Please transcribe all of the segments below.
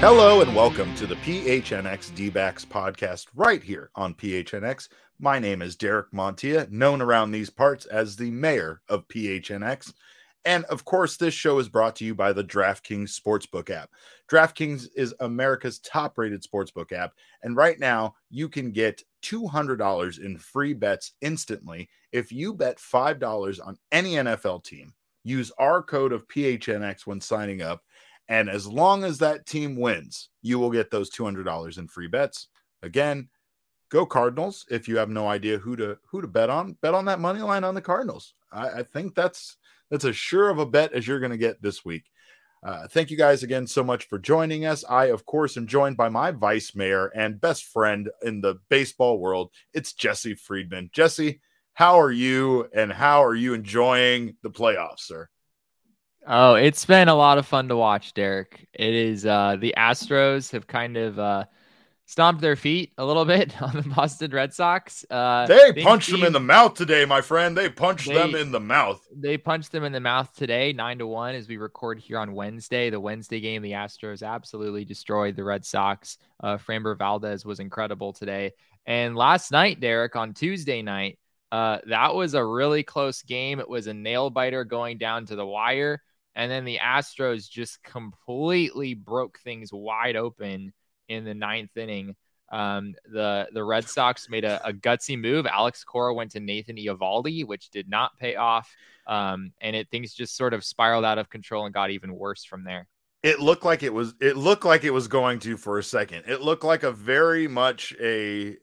Hello and welcome to the PHNX D-backs podcast right here on PHNX. My name is Derek Montia, known around these parts as the mayor of PHNX. And of course, this show is brought to you by the DraftKings Sportsbook app. DraftKings is America's top-rated sportsbook app. And right now, you can get $200 in free bets instantly if you bet $5 on any NFL team. Use our code of PHNX when signing up. And as long as that team wins, you will get those $200 in free bets. Again, go Cardinals. If you have no idea who to bet on that money line on the Cardinals. I think that's as sure of a bet as you're going to get this week. Thank you guys again so much for joining us. I, of course, am joined by my vice mayor and best friend in the baseball world. It's Jesse Friedman. Jesse, how are you, and how are you enjoying the playoffs, sir? Oh, it's been a lot of fun to watch, Derek. It is the Astros have kind of stomped their feet a little bit on the Boston Red Sox. They punched them in the mouth today, my friend. They punched them in the mouth today, 9-1, as we record here on Wednesday. The Wednesday game, the Astros absolutely destroyed the Red Sox. Framber Valdez was incredible today. And last night, Derek, on Tuesday night, that was a really close game. It was a nail-biter going down to the wire. And then the Astros just completely broke things wide open in the ninth inning. The Red Sox made a gutsy move. Alex Cora went to Nathan Eovaldi, which did not pay off. Things just sort of spiraled out of control and got even worse from there. It looked like it was going to for a second. It looked like a very much a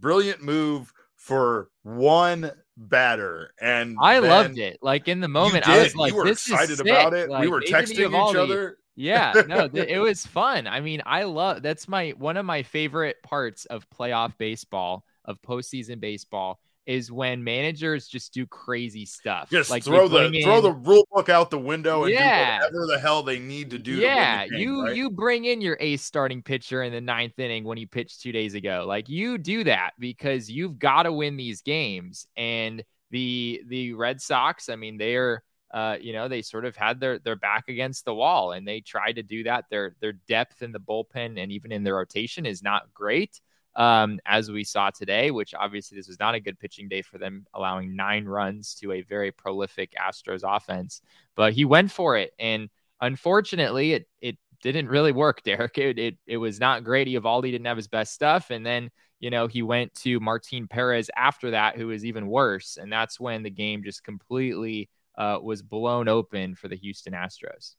brilliant move for one batter, and I loved it. Like, in the moment, I was like, you were this excited is sick. About it. Like, we were texting each other. Yeah, no, it was fun. I mean, that's one of my favorite parts of playoff baseball, of postseason baseball, is when managers just do crazy stuff. Just like throw the rule book out the window and do whatever the hell they need to do. Yeah, to win the game, you bring in your ace starting pitcher in the ninth inning when he pitched 2 days ago. Like, you do that because you've got to win these games. And the Red Sox, I mean, they're they sort of had their back against the wall, and they tried to do that. Their depth in the bullpen and even in their rotation is not great. As we saw today, which obviously this was not a good pitching day for them, allowing 9 runs to a very prolific Astros offense. But he went for it, and unfortunately, it didn't really work, Derek. It was not great. Eovaldi didn't have his best stuff, and then he went to Martin Perez after that, who was even worse, and that's when the game just completely was blown open for the Houston Astros.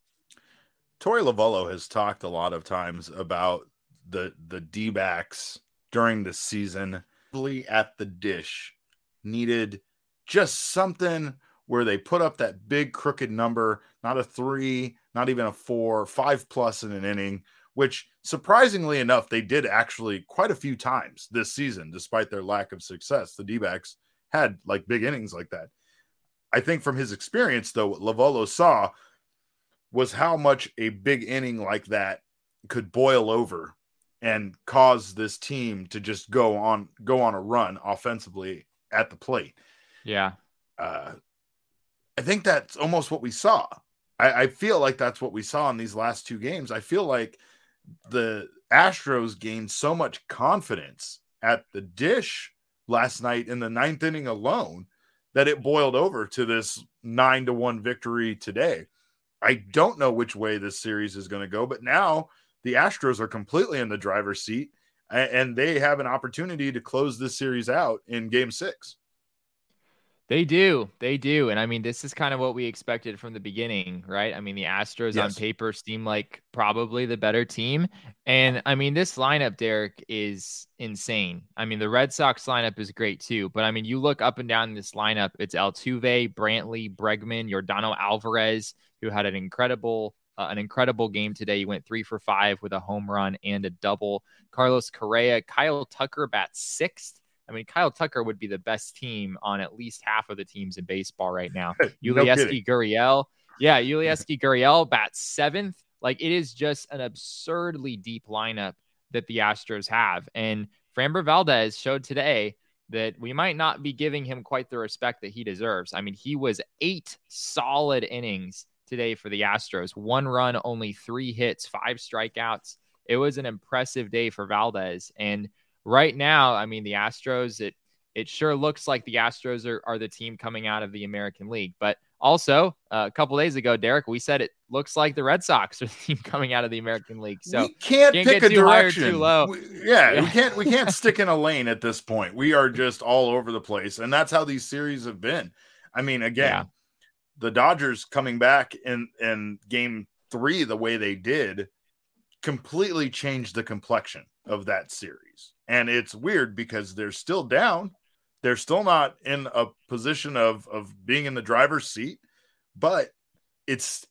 Torey Lovullo has talked a lot of times about the D-backs during the season, at the dish, needed just something where they put up that big crooked number, not a 3, not even a 4, 5 plus in an inning, which surprisingly enough, they did actually quite a few times this season. Despite their lack of success, the D-backs had like big innings like that. I think from his experience, though, what Lovullo saw was how much a big inning like that could boil over and cause this team to just go on a run offensively at the plate. Yeah. I think that's almost what we saw. I feel like that's what we saw in these last 2 games. I feel like the Astros gained so much confidence at the dish last night in the ninth inning alone that it boiled over to this 9-1 victory today. I don't know which way this series is going to go, but now the Astros are completely in the driver's seat, and they have an opportunity to close this series out in Game 6. They do. And I mean, this is kind of what we expected from the beginning, right? I mean, the Astros on paper seem like probably the better team. And I mean, this lineup, Derek, is insane. I mean, the Red Sox lineup is great too. But I mean, you look up and down this lineup, it's Altuve, Brantley, Bregman, Jordano Alvarez, who had an incredible game today. He went 3 for 5 with a home run and a double. Carlos Correa, Kyle Tucker bats sixth. I mean, Kyle Tucker would be the best team on at least half of the teams in baseball right now. Yuli Gurriel bats seventh. Like, it is just an absurdly deep lineup that the Astros have. And Framber Valdez showed today that we might not be giving him quite the respect that he deserves. I mean, he was 8 solid innings today for the Astros. 1 run, only 3 hits, 5 strikeouts. It was an impressive day for Valdez. And right now, I mean, the Astros, it sure looks like the Astros are the team coming out of the American League. But also, a couple days ago, Derek, we said it looks like the Red Sox are the team coming out of the American League. So we can't pick a direction. High or too low. We can't stick in a lane at this point. We are just all over the place. And that's how these series have been. I mean, again, the Dodgers coming back in Game 3 the way they did completely changed the complexion of that series. And it's weird because they're still down. They're still not in a position of being in the driver's seat, but it's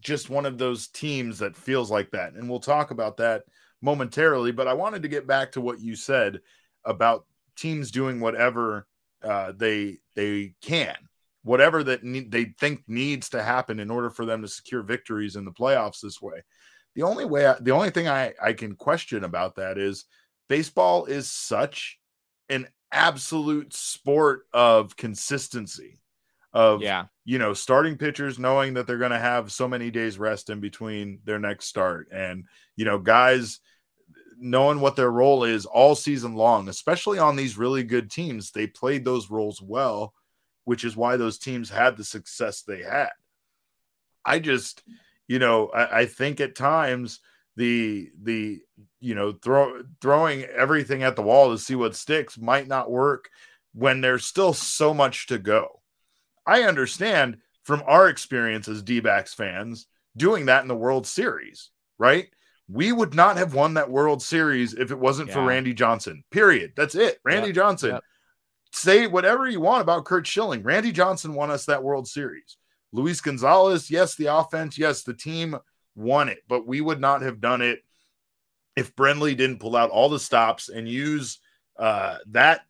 just one of those teams that feels like that. And we'll talk about that momentarily, but I wanted to get back to what you said about teams doing whatever they can, whatever that they think needs to happen in order for them to secure victories in the playoffs this way. The only thing I can question about that is baseball is such an absolute sport of consistency, of, starting pitchers knowing that they're going to have so many days rest in between their next start. And, guys knowing what their role is all season long, especially on these really good teams, they played those roles well, which is why those teams had the success they had. I think at times throwing everything at the wall to see what sticks might not work when there's still so much to go. I understand from our experience as D-backs fans doing that in the World Series, right? We would not have won that World Series if it wasn't for Randy Johnson, period. That's it. Randy Johnson, say whatever you want about Kurt Schilling. Randy Johnson won us that World Series. Luis Gonzalez, yes, the offense, yes, the team won it, but we would not have done it if Brindley didn't pull out all the stops and use that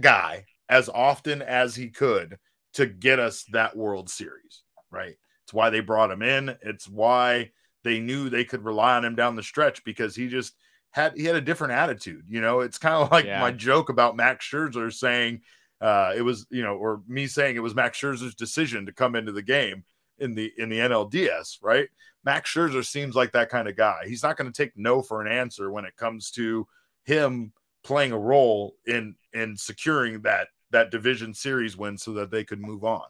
guy as often as he could to get us that World Series, right? It's why they brought him in. It's why they knew they could rely on him down the stretch because he just had a different attitude. It's kind of like my joke about Max Scherzer saying, it was, or me saying it was Max Scherzer's decision to come into the game in the NLDS, right? Max Scherzer seems like that kind of guy. He's not going to take no for an answer when it comes to him playing a role in securing that division series win so that they could move on.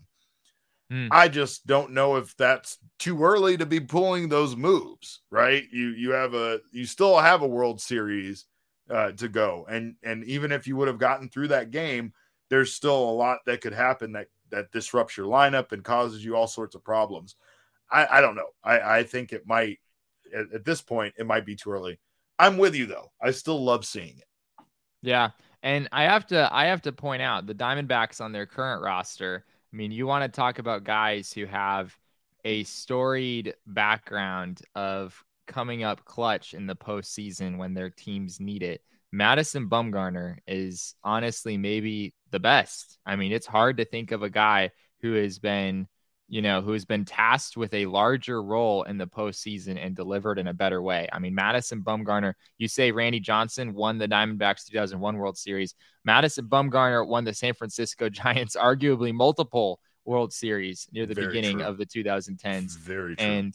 I just don't know if that's too early to be pulling those moves, right? You still have a World Series to go, and even if you would have gotten through that game, there's still a lot that could happen that disrupts your lineup and causes you all sorts of problems. I don't know. I think it might, at this point, it might be too early. I'm with you though. I still love seeing it. Yeah. And I have to point out the Diamondbacks on their current roster. I mean, you want to talk about guys who have a storied background of coming up clutch in the postseason when their teams need it. Madison Bumgarner is honestly maybe the best. I mean, it's hard to think of a guy who has been tasked with a larger role in the postseason and delivered in a better way. I mean, Madison Bumgarner, you say Randy Johnson won the Diamondbacks 2001 World Series. Madison Bumgarner won the San Francisco Giants, arguably multiple World Series near the beginning of the 2010s. Very true.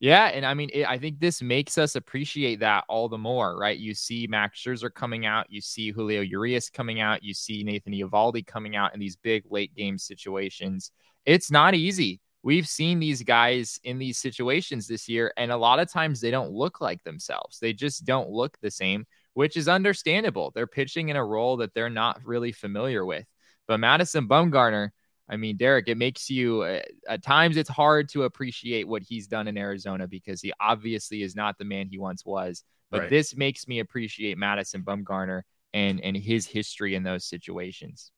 And I mean, I think this makes us appreciate that all the more, right? You see Max Scherzer coming out. You see Julio Urias coming out. You see Nathan Eovaldi coming out in these big late game situations. It's not easy. We've seen these guys in these situations this year, and a lot of times they don't look like themselves. They just don't look the same, which is understandable. They're pitching in a role that they're not really familiar with. But Madison Bumgarner, I mean, Derek, it makes you at times it's hard to appreciate what he's done in Arizona because he obviously is not the man he once was. But right. This makes me appreciate Madison Bumgarner and his history in those situations.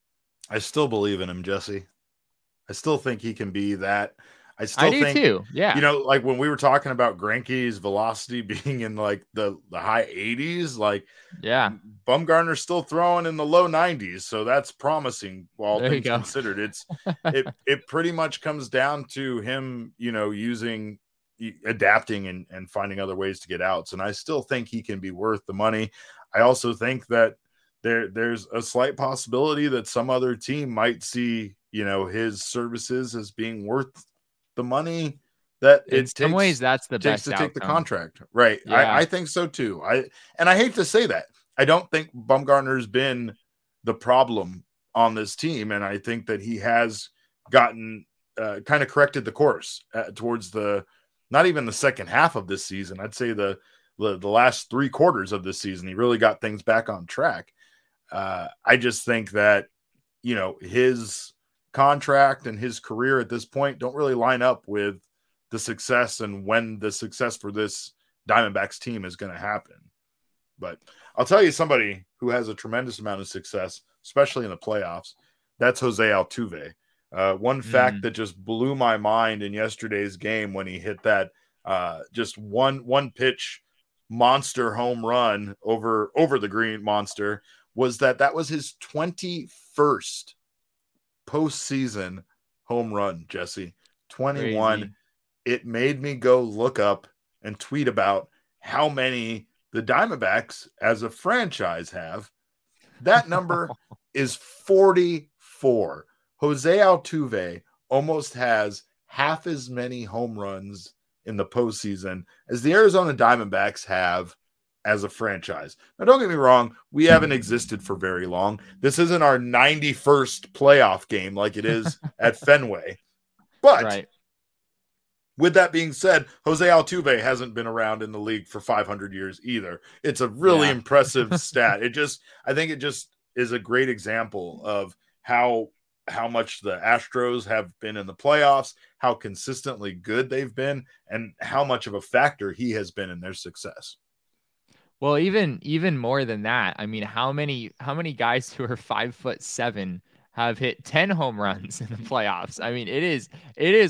I still believe in him, Jesse. I still think he can be that. I do too. Yeah. You know, like when we were talking about Greinke's velocity being in like the high 80s, like yeah, Bumgarner's still throwing in the low 90s. So that's promising. All things considered, it pretty much comes down to him, you know, adapting and finding other ways to get outs. And I still think he can be worth the money. I also think that there's a slight possibility that some other team might see, you know, his services as being worth the money that in some ways that's the best to take the contract. Right. Yeah. I think so too. And I hate to say that. I don't think Bumgarner's been the problem on this team. And I think that he has gotten kind of corrected the course towards not even the second half of this season. I'd say the last three quarters of this season, he really got things back on track. I just think that, you know, his contract and his career at this point don't really line up with the success and when the success for this Diamondbacks team is going to happen. But I'll tell you somebody who has a tremendous amount of success, especially in the playoffs, that's Jose Altuve. One fact that just blew my mind in yesterday's game when he hit that just one pitch monster home run over the green monster was that was his 21st postseason home run, Jesse. 21. Crazy. It made me go look up and tweet about how many the Diamondbacks as a franchise have. That number is 44. Jose Altuve almost has half as many home runs in the postseason as the Arizona Diamondbacks have as a franchise. Now, don't get me wrong. We haven't existed for very long. This isn't our 91st playoff game like it is at Fenway. But right. With that being said, Jose Altuve hasn't been around in the league for 500 years either. It's a really impressive stat. I think it just is a great example of how much the Astros have been in the playoffs, how consistently good they've been, and how much of a factor he has been in their success. Well, even more than that, I mean, how many guys who are 5'7" have hit 10 home runs in the playoffs? I mean, it is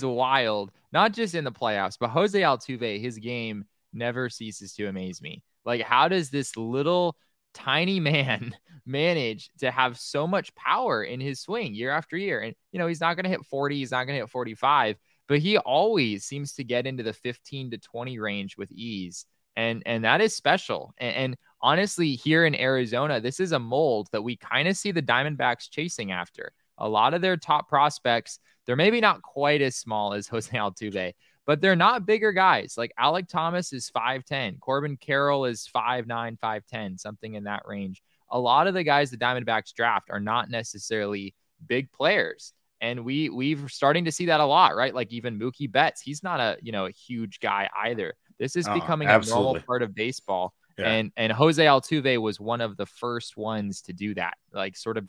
wild, not just in the playoffs, but Jose Altuve, his game never ceases to amaze me. Like, how does this little tiny man manage to have so much power in his swing year after year? And, you know, he's not going to hit 40, he's not going to hit 45, but he always seems to get into the 15 to 20 range with ease. And that is special. And honestly, here in Arizona, this is a mold that we kind of see the Diamondbacks chasing after. A lot of their top prospects, they're maybe not quite as small as Jose Altuve, but they're not bigger guys. Like Alec Thomas is 5'10". Corbin Carroll is 5'9", 5'10", something in that range. A lot of the guys the Diamondbacks draft are not necessarily big players. And we've starting to see that a lot, right? Like even Mookie Betts, he's not a huge guy either. This is becoming a normal part of baseball. Yeah. And Jose Altuve was one of the first ones to do that, like sort of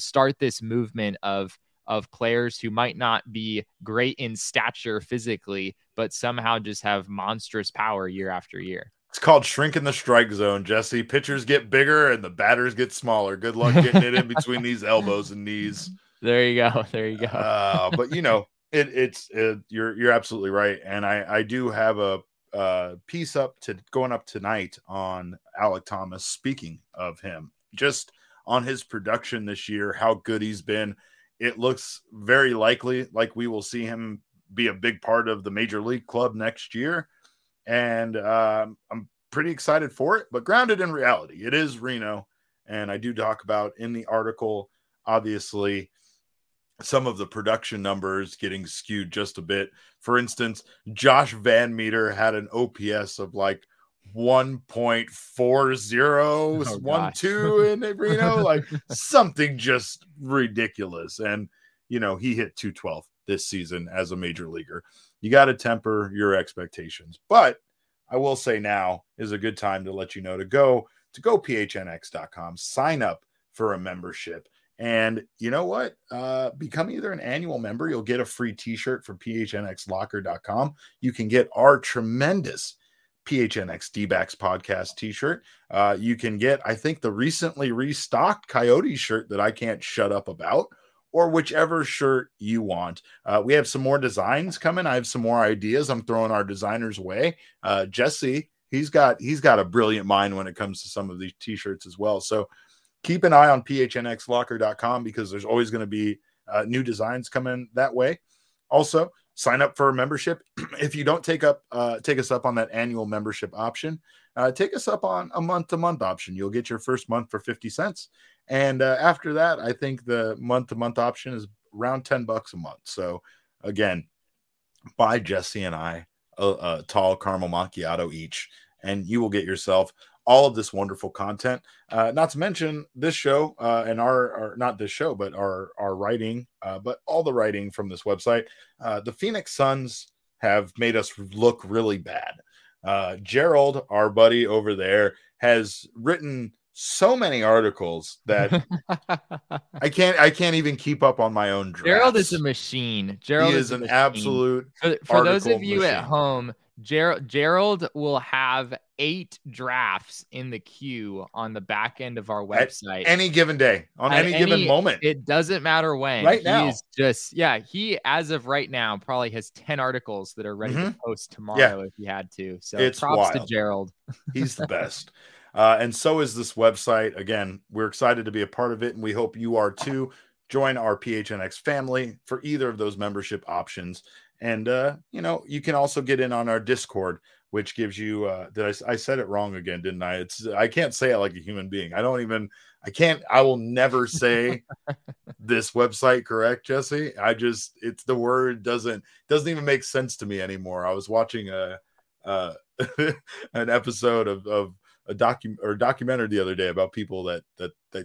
start this movement of players who might not be great in stature physically, but somehow just have monstrous power year after year. It's called shrinking the strike zone, Jesse. Pitchers get bigger and the batters get smaller. Good luck getting it in between these elbows and knees. There you go. But you know, it's you're absolutely right, and I do have a piece going up tonight on Alec Thomas. Speaking of him, just on his production this year, how good he's been. It looks very likely like we will see him be a big part of the major league club next year, and I'm pretty excited for it. But grounded in reality, it is Reno, and I do talk about in the article. Obviously, some of the production numbers getting skewed just a bit. For instance, Josh Van Meter had an OPS of like 1.4012 in Reno, like something just ridiculous. And, you know, he hit 212 this season as a major leaguer. You got to temper your expectations. But I will say now is a good time to let you know to go phnx.com, sign up for a membership. And you know what? Become either an annual member. You'll get a free t-shirt from phnxlocker.com. You can get our tremendous PHNX D-backs podcast t-shirt. You can get, I think, the recently restocked Coyote shirt that I can't shut up about, or whichever shirt you want. We have some more designs coming. I have some more ideas. I'm throwing our designers away. Jesse, he's got a brilliant mind when it comes to some of these t-shirts as well. So keep an eye on phnxlocker.com because there's always going to be new designs coming that way. Also, sign up for a membership. If you don't take us up on that annual membership option, take us up on a month-to-month option. You'll get your first month for 50 cents. And after that, I think the month-to-month option is around $10 a month. So, again, buy Jesse and I a tall caramel macchiato each, and you will get yourself all of this wonderful content. Not to mention this show and our not this show, but our writing, but all the writing from this website. The Phoenix Suns have made us look really bad. Gerald, our buddy over there, has written so many articles that I can't even keep up on my own drafts. Gerald is a machine. Gerald is an absolute machine. For those of you machine at home, Gerald will have 8 drafts in the queue on the back end of our website at any given day, on any given moment. It doesn't matter when. Right now, he's just he as of right now probably has 10 articles that are ready to post tomorrow if he had to. So it's props to Gerald. He's the best. And so is this website. Again, we're excited to be a part of it, and we hope you are too. Join our PHNX family for either of those membership options. And, you can also get in on our Discord, which gives you I said it wrong again, didn't I? I can't say it like a human being. I will never say this website correct, Jesse. It's the word doesn't even make sense to me anymore. I was watching an episode of documentary the other day about people that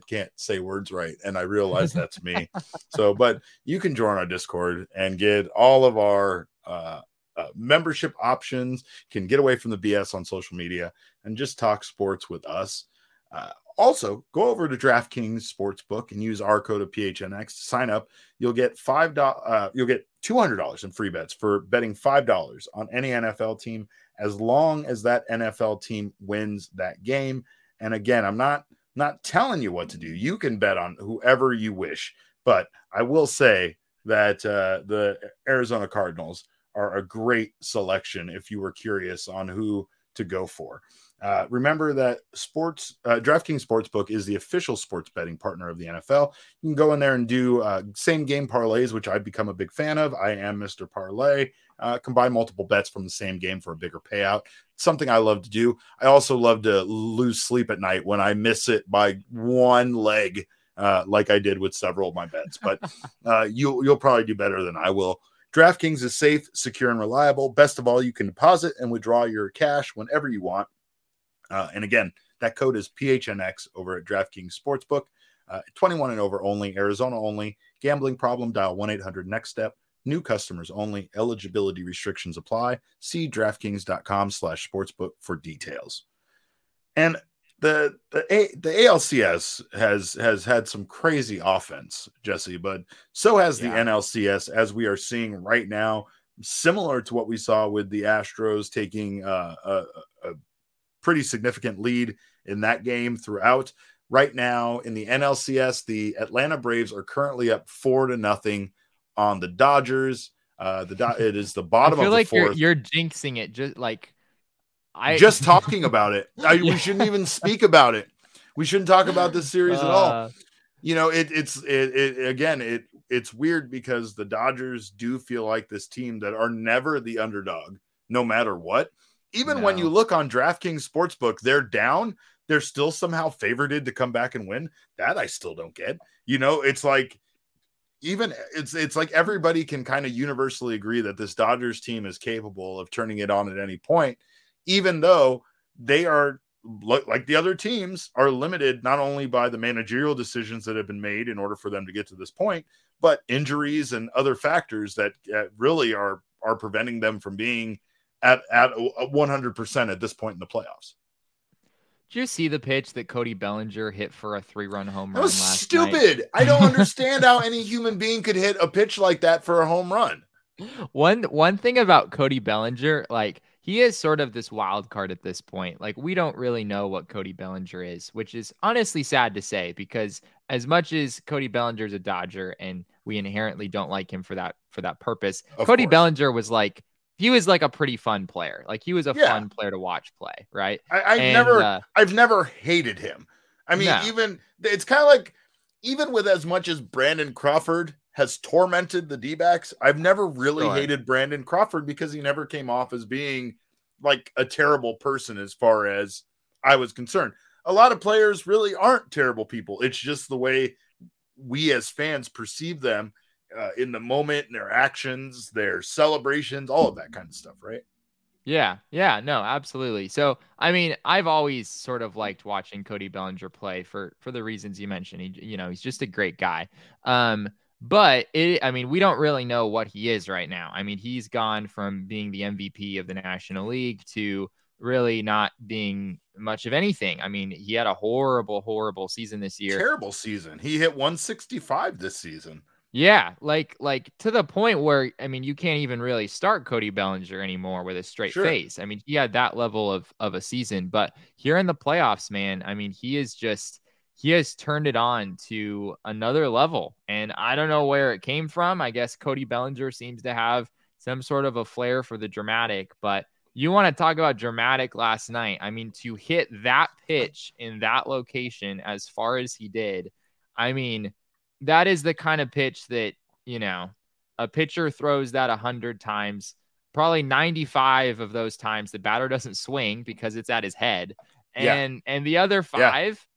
can't say words right, and I realized that's me. So, but you can join our Discord and get all of our membership options, can get away from the BS on social media and just talk sports with us. Also, go over to DraftKings Sportsbook and use our code of PHNX to sign up. You'll get you'll get $200 in free bets for betting $5 on any NFL team, as long as that NFL team wins that game. And again, I'm not telling you what to do. You can bet on whoever you wish, but I will say that the Arizona Cardinals are a great selection if you were curious on who to go for. Remember that DraftKings Sportsbook is the official sports betting partner of the NFL. You can go in there and do same game parlays, which I've become a big fan of. I am Mr. Parlay. Combine multiple bets from the same game for a bigger payout. It's something I love to do. I also love to lose sleep at night when I miss it by one leg, like I did with several of my bets. But you'll probably do better than I will. DraftKings is safe, secure, and reliable. Best of all, you can deposit and withdraw your cash whenever you want. And again, that code is PHNX over at DraftKings Sportsbook. 21 and over only, Arizona only. Gambling problem, dial 1-800-NEXT-STEP. New customers only. Eligibility restrictions apply. See DraftKings.com/sportsbook for details. And the ALCS has had some crazy offense, Jesse, but so has the NLCS, as we are seeing right now, similar to what we saw with the Astros taking a pretty significant lead in that game throughout. Right now in the NLCS, the Atlanta Braves are currently up 4-0 on the Dodgers. It is the bottom of the fourth. I feel like you're jinxing it. Just talking about it. We shouldn't even speak about it. We shouldn't talk about this series at all. You know, it's weird because the Dodgers do feel like this team that are never the underdog, no matter what. When you look on DraftKings Sportsbook, they're down. They're still somehow favored to come back and win. That I still don't get. You know, it's like it's like everybody can kind of universally agree that this Dodgers team is capable of turning it on at any point, even though they are, like the other teams, are limited not only by the managerial decisions that have been made in order for them to get to this point, but injuries and other factors that really are preventing them from being at 100% at this point in the playoffs. Did you see the pitch that Cody Bellinger hit for a 3-run home run? That was stupid. I don't understand how any human being could hit a pitch like that for a home run. One thing about Cody Bellinger, like, he is sort of this wild card at this point. Like, we don't really know what Cody Bellinger is, which is honestly sad to say, because as much as Cody Bellinger is a Dodger and we inherently don't like him for that purpose, of course. Bellinger was like, he was like a pretty fun player. Like, he was a fun player to watch play, right? I've never hated him. I mean, even it's kind of like, even with as much as Brandon Crawford has tormented the D-backs, I've never really hated Brandon Crawford because he never came off as being like a terrible person as far as I was concerned. A lot of players really aren't terrible people. It's just the way we as fans perceive them. In the moment, and their actions, their celebrations, all of that kind of stuff, right? Yeah, no, absolutely. So, I mean, I've always sort of liked watching Cody Bellinger play for the reasons you mentioned. He's just a great guy. But we don't really know what he is right now. I mean, he's gone from being the MVP of the National League to really not being much of anything. I mean, he had a horrible season this year. Terrible season. He hit 165 this season. Yeah, like to the point where, I mean, you can't even really start Cody Bellinger anymore with a straight face. I mean, he had that level of a season, but here in the playoffs, man, I mean, he has turned it on to another level, and I don't know where it came from. I guess Cody Bellinger seems to have some sort of a flair for the dramatic, but you want to talk about dramatic last night. I mean, to hit that pitch in that location as far as he did, I mean, that is the kind of pitch that, a pitcher throws that 100 times, probably 95 of those times the batter doesn't swing because it's at his head. And the other 5,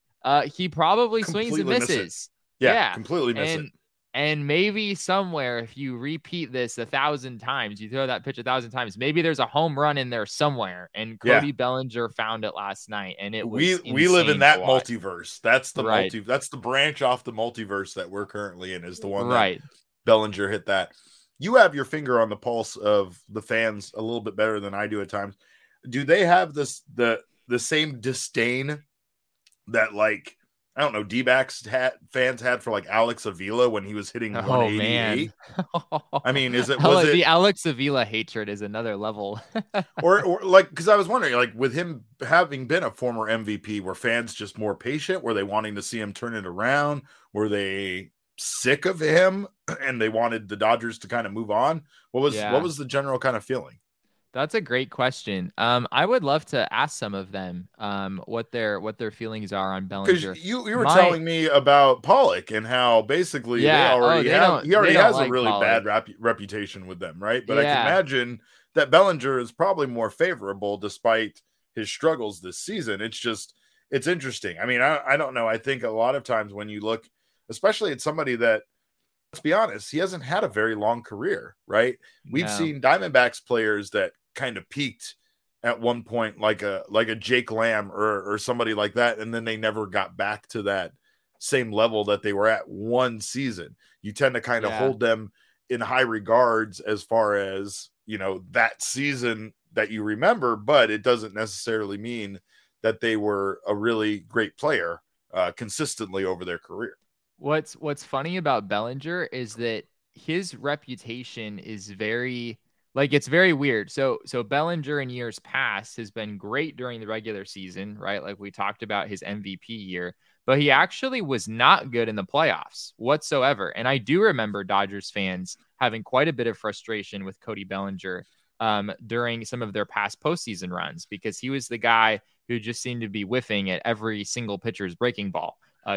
he probably completely swings and misses. Completely misses. And maybe somewhere, if you repeat this 1,000 times, you throw that pitch 1,000 times, maybe there's a home run in there somewhere. And Cody Bellinger found it last night, and it was we live in that multiverse. That's the that's the branch off the multiverse that we're currently in, is the one that Bellinger hit that. You have your finger on the pulse of the fans a little bit better than I do at times. Do they have the same disdain that, like, I don't know, D-backs fans had for, like, Alex Avila when he was hitting 188. Man. I mean, was it Alex Avila hatred is another level. or like, because I was wondering, like, with him having been a former MVP, were fans just more patient? Were they wanting to see him turn it around? Were they sick of him and they wanted the Dodgers to kind of move on? What was the general kind of feeling? That's a great question. I would love to ask some of them what their feelings are on Bellinger. You were telling me about Pollock and how basically he already has a really bad reputation with them, right? But I can imagine that Bellinger is probably more favorable despite his struggles this season. It's just, it's interesting. I mean, I don't know. I think a lot of times when you look, especially at somebody that, let's be honest, he hasn't had a very long career, right? We've seen Diamondbacks players that kind of peaked at one point, like a Jake Lamb or somebody like that, and then they never got back to that same level that they were at one season. You tend to kind of hold them in high regards as far as, that season that you remember, but it doesn't necessarily mean that they were a really great player consistently over their career. What's funny about Bellinger is that his reputation is very, like, it's very weird. So Bellinger in years past has been great during the regular season, right? Like, we talked about his MVP year, but he actually was not good in the playoffs whatsoever. And I do remember Dodgers fans having quite a bit of frustration with Cody Bellinger during some of their past postseason runs, because he was the guy who just seemed to be whiffing at every single pitcher's breaking ball.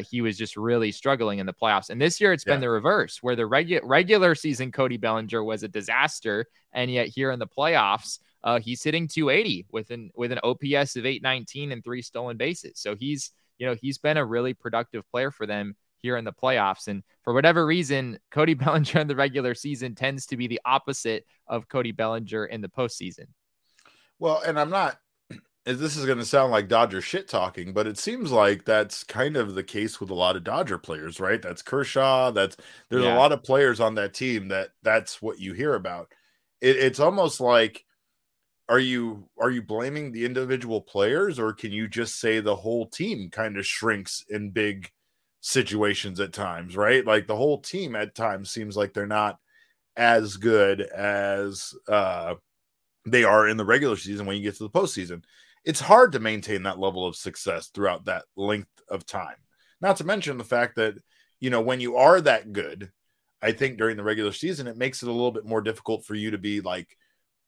He was just really struggling in the playoffs. And this year it's been the reverse, where the regular season Cody Bellinger was a disaster. And yet here in the playoffs, he's hitting 280 with an OPS of 819 and 3 stolen bases. So he's been a really productive player for them here in the playoffs. And for whatever reason, Cody Bellinger in the regular season tends to be the opposite of Cody Bellinger in the postseason. Well, and I'm not, this is going to sound like Dodger shit talking, but it seems like that's kind of the case with a lot of Dodger players, right? That's Kershaw. There's a lot of players on that team that's what you hear about. It's almost like Are you blaming the individual players, or can you just say the whole team kind of shrinks in big situations at times, right? Like the whole team at times seems like they're not as good as they are in the regular season when you get to the postseason. It's hard to maintain that level of success throughout that length of time. Not to mention the fact that, you know, when you are that good, I think during the regular season, it makes it a little bit more difficult for you to be like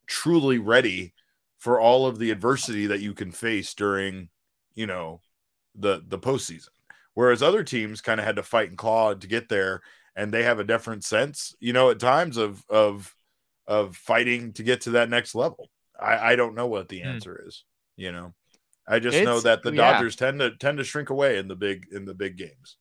truly ready for all of the adversity that you can face during, you know, the postseason. Whereas other teams kind of had to fight and claw to get there, and they have a different sense, you know, at times of fighting to get to that next level. I don't know what the answer is, you know. I just know that the Dodgers tend to shrink away in the big games.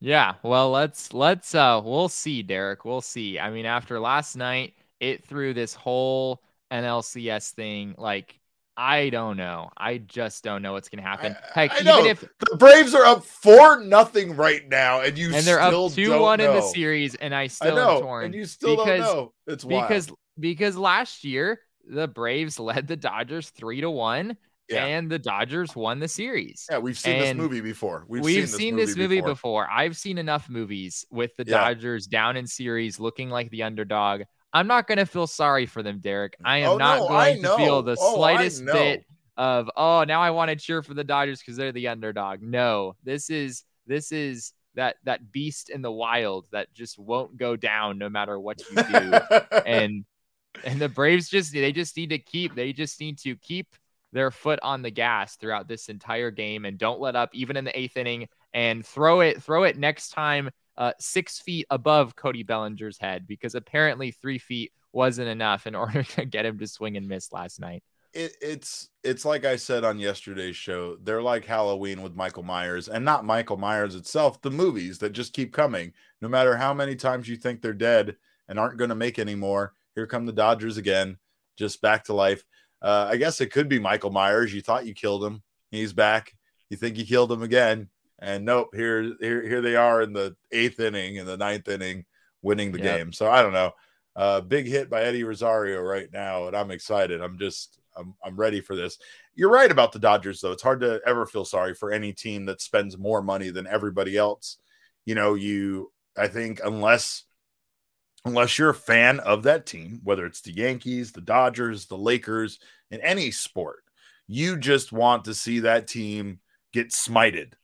Yeah, well, let's we'll see, Derek. We'll see. I mean, after last night, it threw this whole NLCS thing, like, I don't know. I just don't know what's going to happen. Heck, I know. Even if the Braves are up 4-0 right now, and they're still up 2-1 in the series, and I am torn. And you still don't know. It's wild. Because last year the Braves led the Dodgers 3-1. Yeah. And the Dodgers won the series. Yeah, we've seen this movie before. We've seen this movie before. I've seen enough movies with the Dodgers down in series looking like the underdog. I'm not going to feel sorry for them, Derek. I am not going to feel the slightest bit of now I want to cheer for the Dodgers because they're the underdog. No, this is that beast in the wild that just won't go down no matter what you do. and the Braves just need to keep their foot on the gas throughout this entire game and don't let up even in the eighth inning, and throw it next time 6 feet above Cody Bellinger's head, because apparently 3 feet wasn't enough in order to get him to swing and miss last night. It's like I said on yesterday's show, they're like Halloween with Michael Myers, and not Michael Myers itself, the movies that just keep coming no matter how many times you think they're dead and aren't going to make any more. Here come the Dodgers again, just back to life. I guess it could be Michael Myers. You thought you killed him. He's back. You think you killed him again. And nope, here they are in the eighth inning and the ninth inning winning the game. So I don't know. Big hit by Eddie Rosario right now, and I'm excited. I'm ready for this. You're right about the Dodgers, though. It's hard to ever feel sorry for any team that spends more money than everybody else. You know, I think unless you're a fan of that team, whether it's the Yankees, the Dodgers, the Lakers, in any sport, you just want to see that team get smited.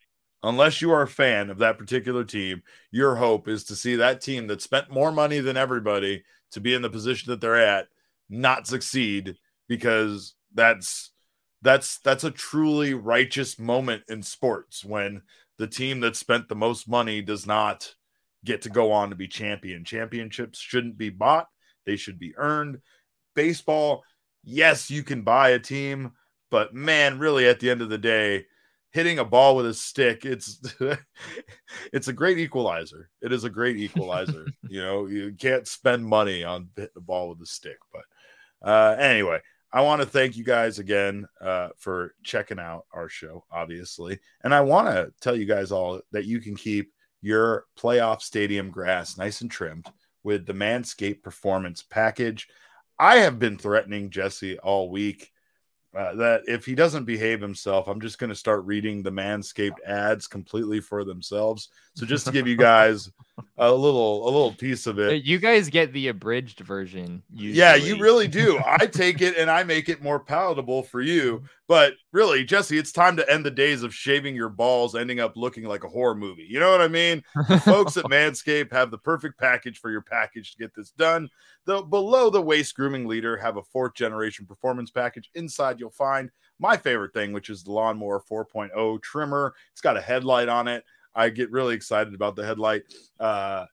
Unless you are a fan of that particular team, your hope is to see that team that spent more money than everybody to be in the position that they're at not succeed, because that's a truly righteous moment in sports when the team that spent the most money does not get to go on to be champion. Championships shouldn't be bought. They should be earned. Baseball, yes, you can buy a team, but man, really at the end of the day, hitting a ball with a stick, it's a great equalizer. It is a great equalizer. You know, you can't spend money on hitting a ball with a stick. But anyway, I want to thank you guys again for checking out our show, obviously. And I want to tell you guys all that you can keep your playoff stadium grass nice and trimmed with the Manscaped Performance Package. I have been threatening Jesse all week that if he doesn't behave himself, I'm just going to start reading the Manscaped ads completely for themselves. So just to give you guys a little piece of it. You guys get the abridged version usually. Yeah, you really do. I take it and I make it more palatable for you. But really, Jesse, it's time to end the days of shaving your balls, ending up looking like a horror movie. You know what I mean? The folks at Manscaped have the perfect package for your package to get this done. The below-the-waist grooming leader have a fourth-generation performance package. Inside, you'll find my favorite thing, which is the Lawn Mower 4.0 trimmer. It's got a headlight on it. I get really excited about the headlight. I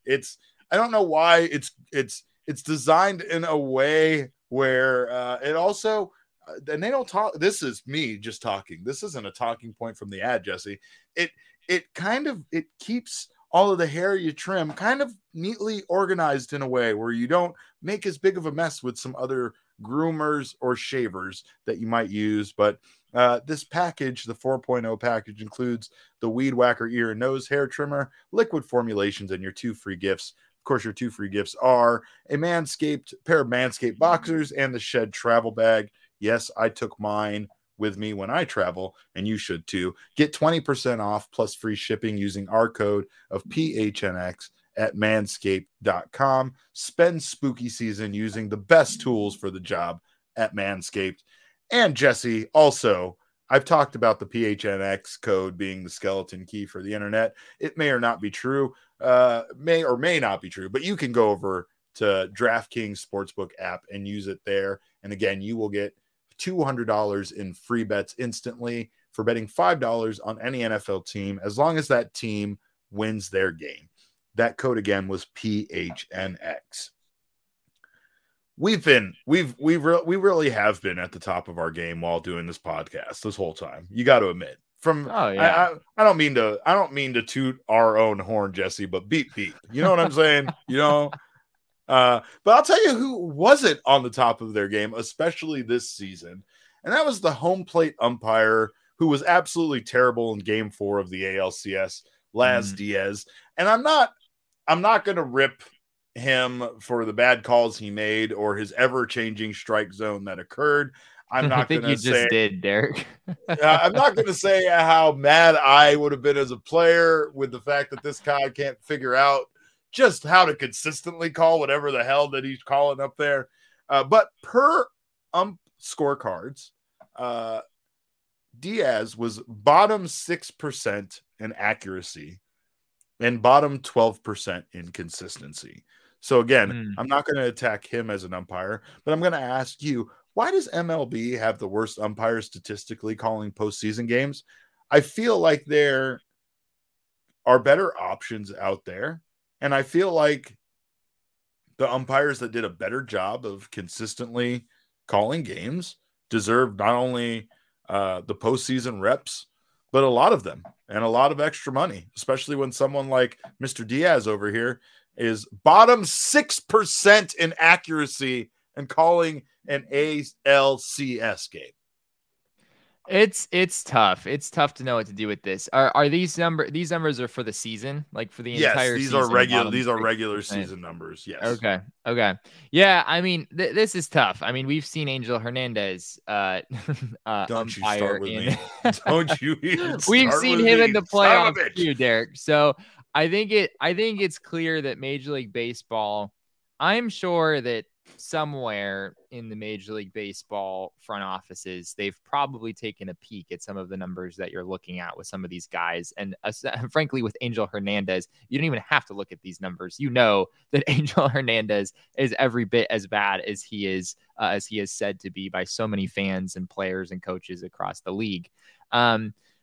don't know why it's designed in a way where it also, and they don't talk. This is me just talking. This isn't a talking point from the ad, Jesse. It keeps all of the hair you trim kind of neatly organized in a way where you don't make as big of a mess with some other groomers or shavers that you might use. But this package, the 4.0 package, includes the Weed Whacker ear and nose hair trimmer, liquid formulations, and your two free gifts. Of course, your two free gifts are a pair of Manscaped boxers and the Shed travel bag. Yes, I took mine with me when I travel, and you should too. Get 20% off plus free shipping using our code of PHNX at manscaped.com. Spend spooky season using the best tools for the job at Manscaped. And Jesse, also, I've talked about the PHNX code being the skeleton key for the internet. It may or not be true, may or may not be true, but you can go over to DraftKings Sportsbook app and use it there. And again, you will get $200 in free bets instantly for betting $5 on any NFL team, as long as that team wins their game. That code again was PHNX. We really have been at the top of our game while doing this podcast this whole time. You got to admit. I don't mean to toot our own horn, Jesse, but beep beep. You know what I'm saying? You know. But I'll tell you who wasn't on the top of their game, especially this season, and that was the home plate umpire who was absolutely terrible in Game 4 of the ALCS, Laz Diaz. And I'm not going to rip him for the bad calls he made or his ever-changing strike zone that occurred. I'm not going to say just did, Derek. I'm not going to say how mad I would have been as a player with the fact that this guy can't figure out just how to consistently call whatever the hell that he's calling up there. But per ump scorecards, Diaz was bottom 6% in accuracy and bottom 12% in consistency. So again, I'm not going to attack him as an umpire, but I'm going to ask you, why does MLB have the worst umpires statistically calling postseason games? I feel like there are better options out there, and I feel like the umpires that did a better job of consistently calling games deserve not only the postseason reps, but a lot of them and a lot of extra money, especially when someone like Mr. Diaz over here is bottom 6% in accuracy and calling an ALCS game. It's tough. It's tough to know what to do with this. Are these numbers are for the season, like for the entire season? Yes, these are regular season numbers. Yes. Okay. Yeah, I mean, this is tough. I mean, we've seen Angel Hernandez umpire. Don't you even start We've seen with him me. In the playoffs too, Derek. So, I think it's clear that Major League Baseball, I'm sure that somewhere in the Major League Baseball front offices, they've probably taken a peek at some of the numbers that you're looking at with some of these guys. And frankly, with Angel Hernandez, you don't even have to look at these numbers. You know that Angel Hernandez is every bit as bad as he is said to be by so many fans and players and coaches across the league.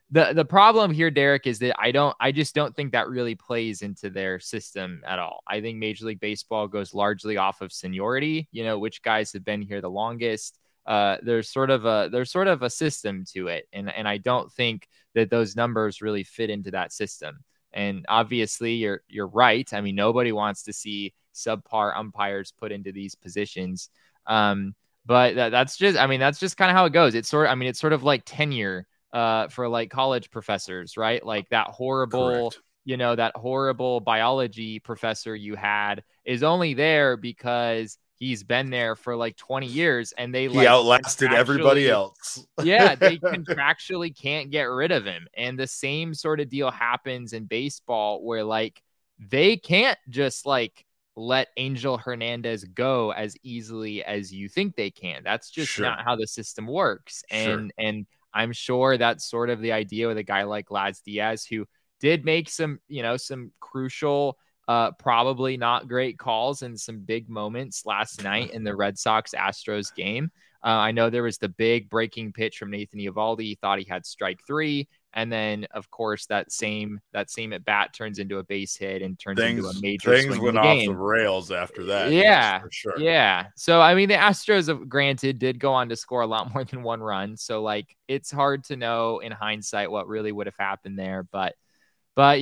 The problem here, Derek, is that I just don't think that really plays into their system at all. I think Major League Baseball goes largely off of seniority, you know, which guys have been here the longest. There's sort of a system to it, and I don't think that those numbers really fit into that system. And obviously, you're right. I mean, nobody wants to see subpar umpires put into these positions. But that's just kind of how it goes. It's sort of like tenure. For like college professors, right? Like that horrible, correct, you know, that horrible biology professor you had is only there because he's been there for like 20 years and he outlasted everybody else. Yeah. They contractually can't get rid of him. And the same sort of deal happens in baseball where like, they can't just like let Angel Hernandez go as easily as you think they can. That's just not how the system works. And I'm sure that's sort of the idea with a guy like Laz Diaz, who did make some crucial, probably not great calls and some big moments last night in the Red Sox Astros game. I know there was the big breaking pitch from Nathan Eovaldi. He thought he had strike three. And then, of course, that same at bat turns into a base hit and turns into a major swing. Things went off the rails after that. Yeah, for sure. Yeah. So, I mean, the Astros, granted, did go on to score a lot more than one run. So, like, it's hard to know in hindsight what really would have happened there. But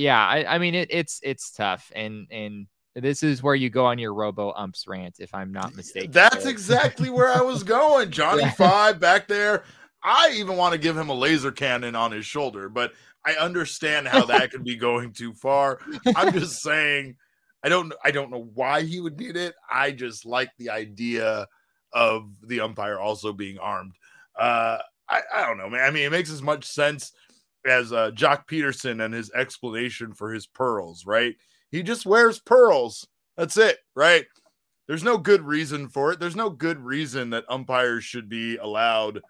yeah, I mean, it's tough. And this is where you go on your robo umps rant, if I'm not mistaken. That's exactly where I was going. Johnny Five back there. I even want to give him a laser cannon on his shoulder, but I understand how that could be going too far. I'm just saying, I don't know why he would need it. I just like the idea of the umpire also being armed. I don't know, man. I mean, it makes as much sense as Joc Pederson and his explanation for his pearls, right? He just wears pearls. That's it, right? There's no good reason for it. There's no good reason that umpires should be allowed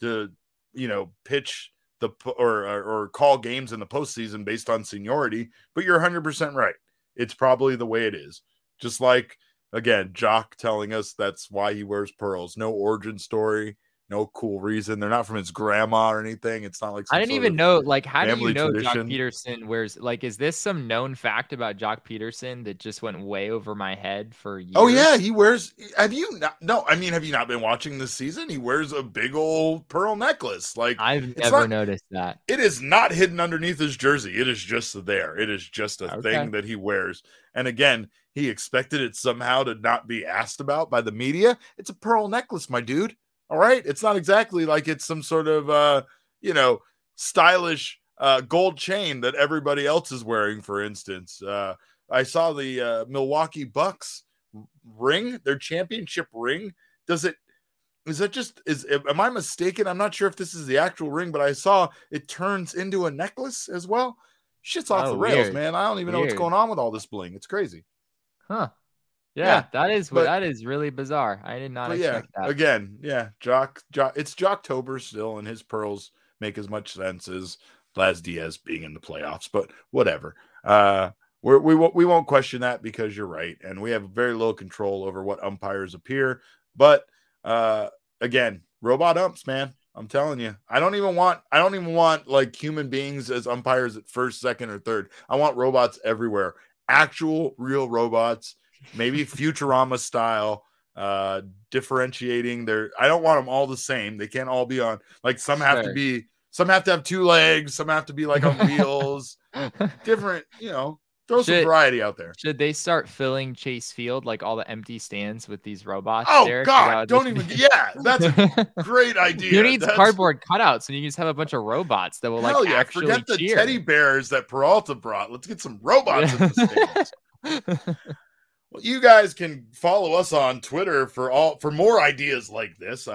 to, you know, pitch the or call games in the postseason based on seniority. But you're 100% right. It's probably the way it is. Just like, again, Joc telling us that's why he wears pearls. No origin story. No cool reason. They're not from his grandma or anything. It's not like some I didn't even know. Like, how do you know Joc Pederson wears? Like, is this some known fact about Joc Pederson that just went way over my head for years? Oh yeah, he wears. Have you not? No, I mean, have you not been watching this season? He wears a big old pearl necklace. Like, I've never noticed that. It is not hidden underneath his jersey. It is just there. It is just a thing that he wears. And again, he expected it somehow to not be asked about by the media. It's a pearl necklace, my dude. All right. It's not exactly like it's some sort of, you know, stylish gold chain that everybody else is wearing, for instance. I saw the Milwaukee Bucks ring, their championship ring. Am I mistaken? I'm not sure if this is the actual ring, but I saw it turns into a necklace as well. Shit's off the rails, man. I don't even know what's going on with all this bling. It's crazy. Huh. Yeah, that is really bizarre. I did not expect that. Again, Joc, it's Joctober still, and his pearls make as much sense as Blas Diaz being in the playoffs. But whatever, we won't question that because you're right, and we have very little control over what umpires appear. But again, robot umps, man. I'm telling you, I don't even want like human beings as umpires at first, second, or third. I want robots everywhere. Actual, real robots. Maybe Futurama style, differentiating their. I don't want them all the same. They can't all be on. Like some have to be. Some have to have two legs. Some have to be like on wheels. Different, you know. Throw some variety out there. Should they start filling Chase Field, like all the empty stands, with these robots? Oh, Derek, God, don't even. Yeah, that's a great idea. You need cardboard cutouts, and you can just have a bunch of robots that will like actually cheer. Forget the teddy bears that Peralta brought. Let's get some robots in the stands. Well, you guys can follow us on Twitter for more ideas like this. This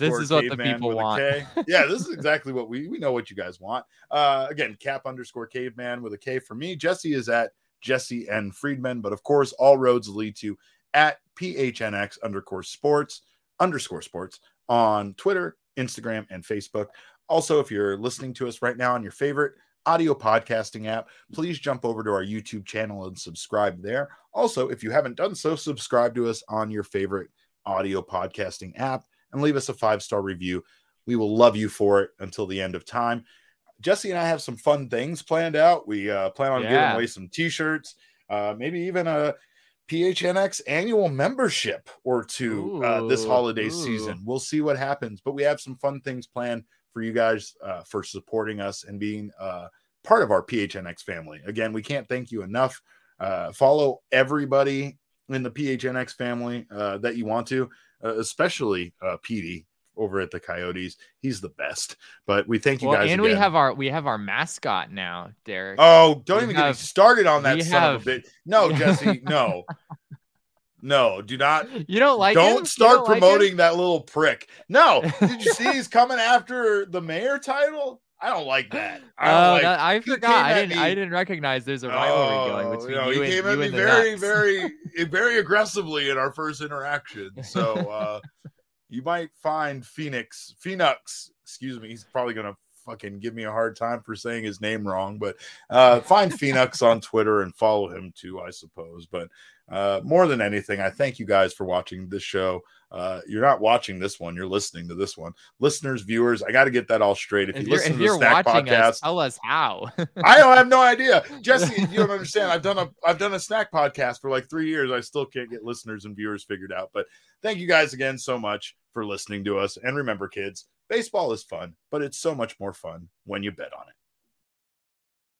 is what the people want. Yeah, this is exactly what we know what you guys want. Again, cap_caveman with a K for me. Jesse is at Jesse N. Friedman, but of course, all roads lead to at @PHNX_sports_ on Twitter, Instagram, and Facebook. Also, if you're listening to us right now on your favorite audio podcasting app, please jump over to our YouTube channel and subscribe there. Also, if you haven't done so, subscribe to us on your favorite audio podcasting app and leave us a 5-star review. We will love you for it until the end of time. Jesse and I have some fun things planned out. We plan on giving away some t-shirts, maybe even a PHNX annual membership or two this holiday season. We'll see what happens, but we have some fun things planned for you guys for supporting us and being part of our PHNX family. Again, we can't thank you enough. Follow everybody in the PHNX family that you want to, especially Petey over at the Coyotes. He's the best, but we thank you guys. And again, we have our mascot now, Derek. Oh, don't even get me started on that son of a bitch. No, Jesse, no. No, do not. You don't like. Don't start promoting that little prick. No, did you see he's coming after the mayor title? I don't like that. I forgot. I didn't recognize there's a rivalry going between you and he came at me very, very, very aggressively in our first interaction. So you might find phnx. Excuse me. He's probably gonna fucking give me a hard time for saying his name wrong, but find phnx on Twitter and follow him too, I suppose. But more than anything, I thank you guys for watching this show. You're not watching this one, you're listening to this one. Listeners, viewers, I got to get that all straight. If you listen to the Stack Podcast, tell us how. I have no idea, Jesse. You don't understand. I've done a Stack Podcast for like 3 years. I still can't get listeners and viewers figured out. But thank you guys again so much for listening to us. And remember, kids, baseball is fun, but it's so much more fun when you bet on it.